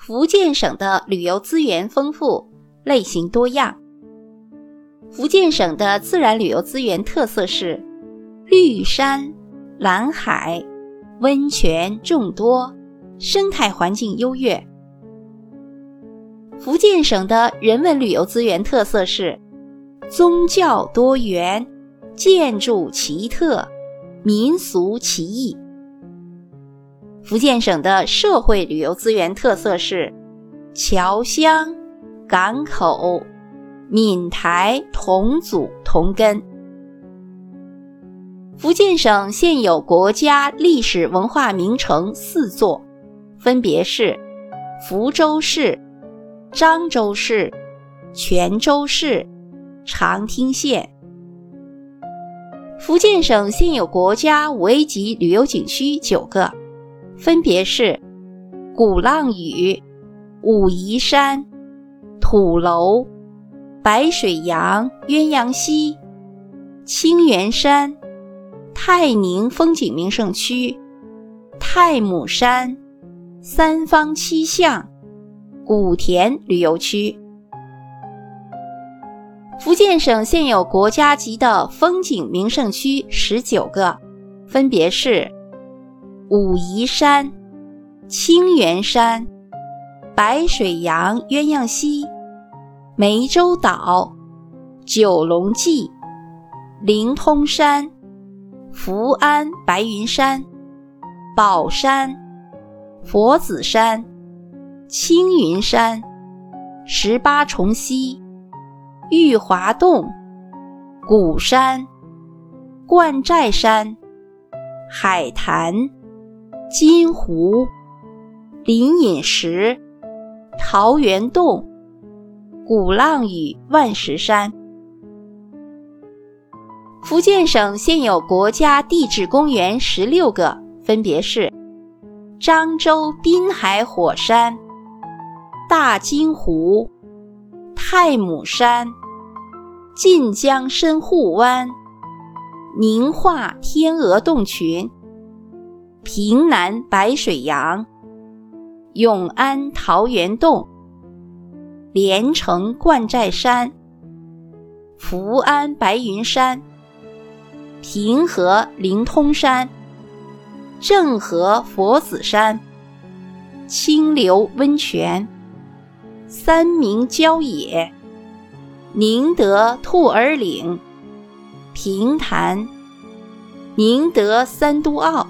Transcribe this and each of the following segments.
福建省的旅游资源丰富，类型多样。福建省的自然旅游资源特色是绿山、蓝海、温泉众多，生态环境优越。福建省的人文旅游资源特色是宗教多元，建筑奇特，民俗奇异。福建省的社会旅游资源特色是侨乡、港口、闽台同祖同根。福建省现有国家历史文化名城4座，分别是福州市、漳州市、泉州市、长汀县。福建省现有国家5A级旅游景区9个，分别是鼓浪屿、武夷山、土楼、白水洋鸳鸯溪、清源山、泰宁风景名胜区、太母山、三坊七巷、古田旅游区。福建省现有国家级的风景名胜区19个，分别是武夷山、清源山、白水洋鸳鸯溪、湄洲岛、九龙记、灵通山、福安白云山、宝山、佛子山、青云山、18重溪、玉华洞、鼓山、冠寨山、海坛、金湖、林隐石、桃源洞、鼓浪屿万石山。福建省现有国家地质公园16个，分别是漳州滨海火山、大金湖、太母山、晋江深户湾、宁化天鹅洞群、平南白水洋、永安桃源洞、连城冠寨山、福安白云山、平和灵通山、郑和佛子山、清流温泉、三明郊野、宁德兔儿岭、平潭、宁德三都坳。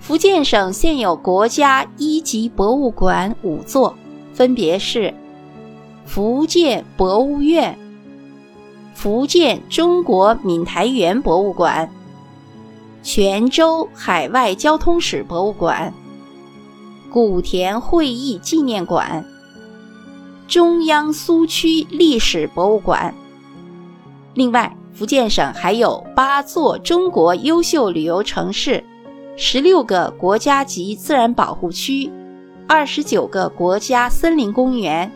福建省现有国家1级博物馆5座，分别是福建博物院、福建中国闽台园博物馆、泉州海外交通史博物馆、古田会议纪念馆、中央苏区历史博物馆。另外，福建省还有8座中国优秀旅游城市、16个国家级自然保护区、29个国家森林公园、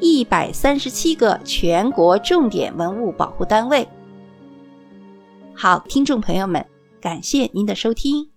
137个全国重点文物保护单位。好，听众朋友们，感谢您的收听。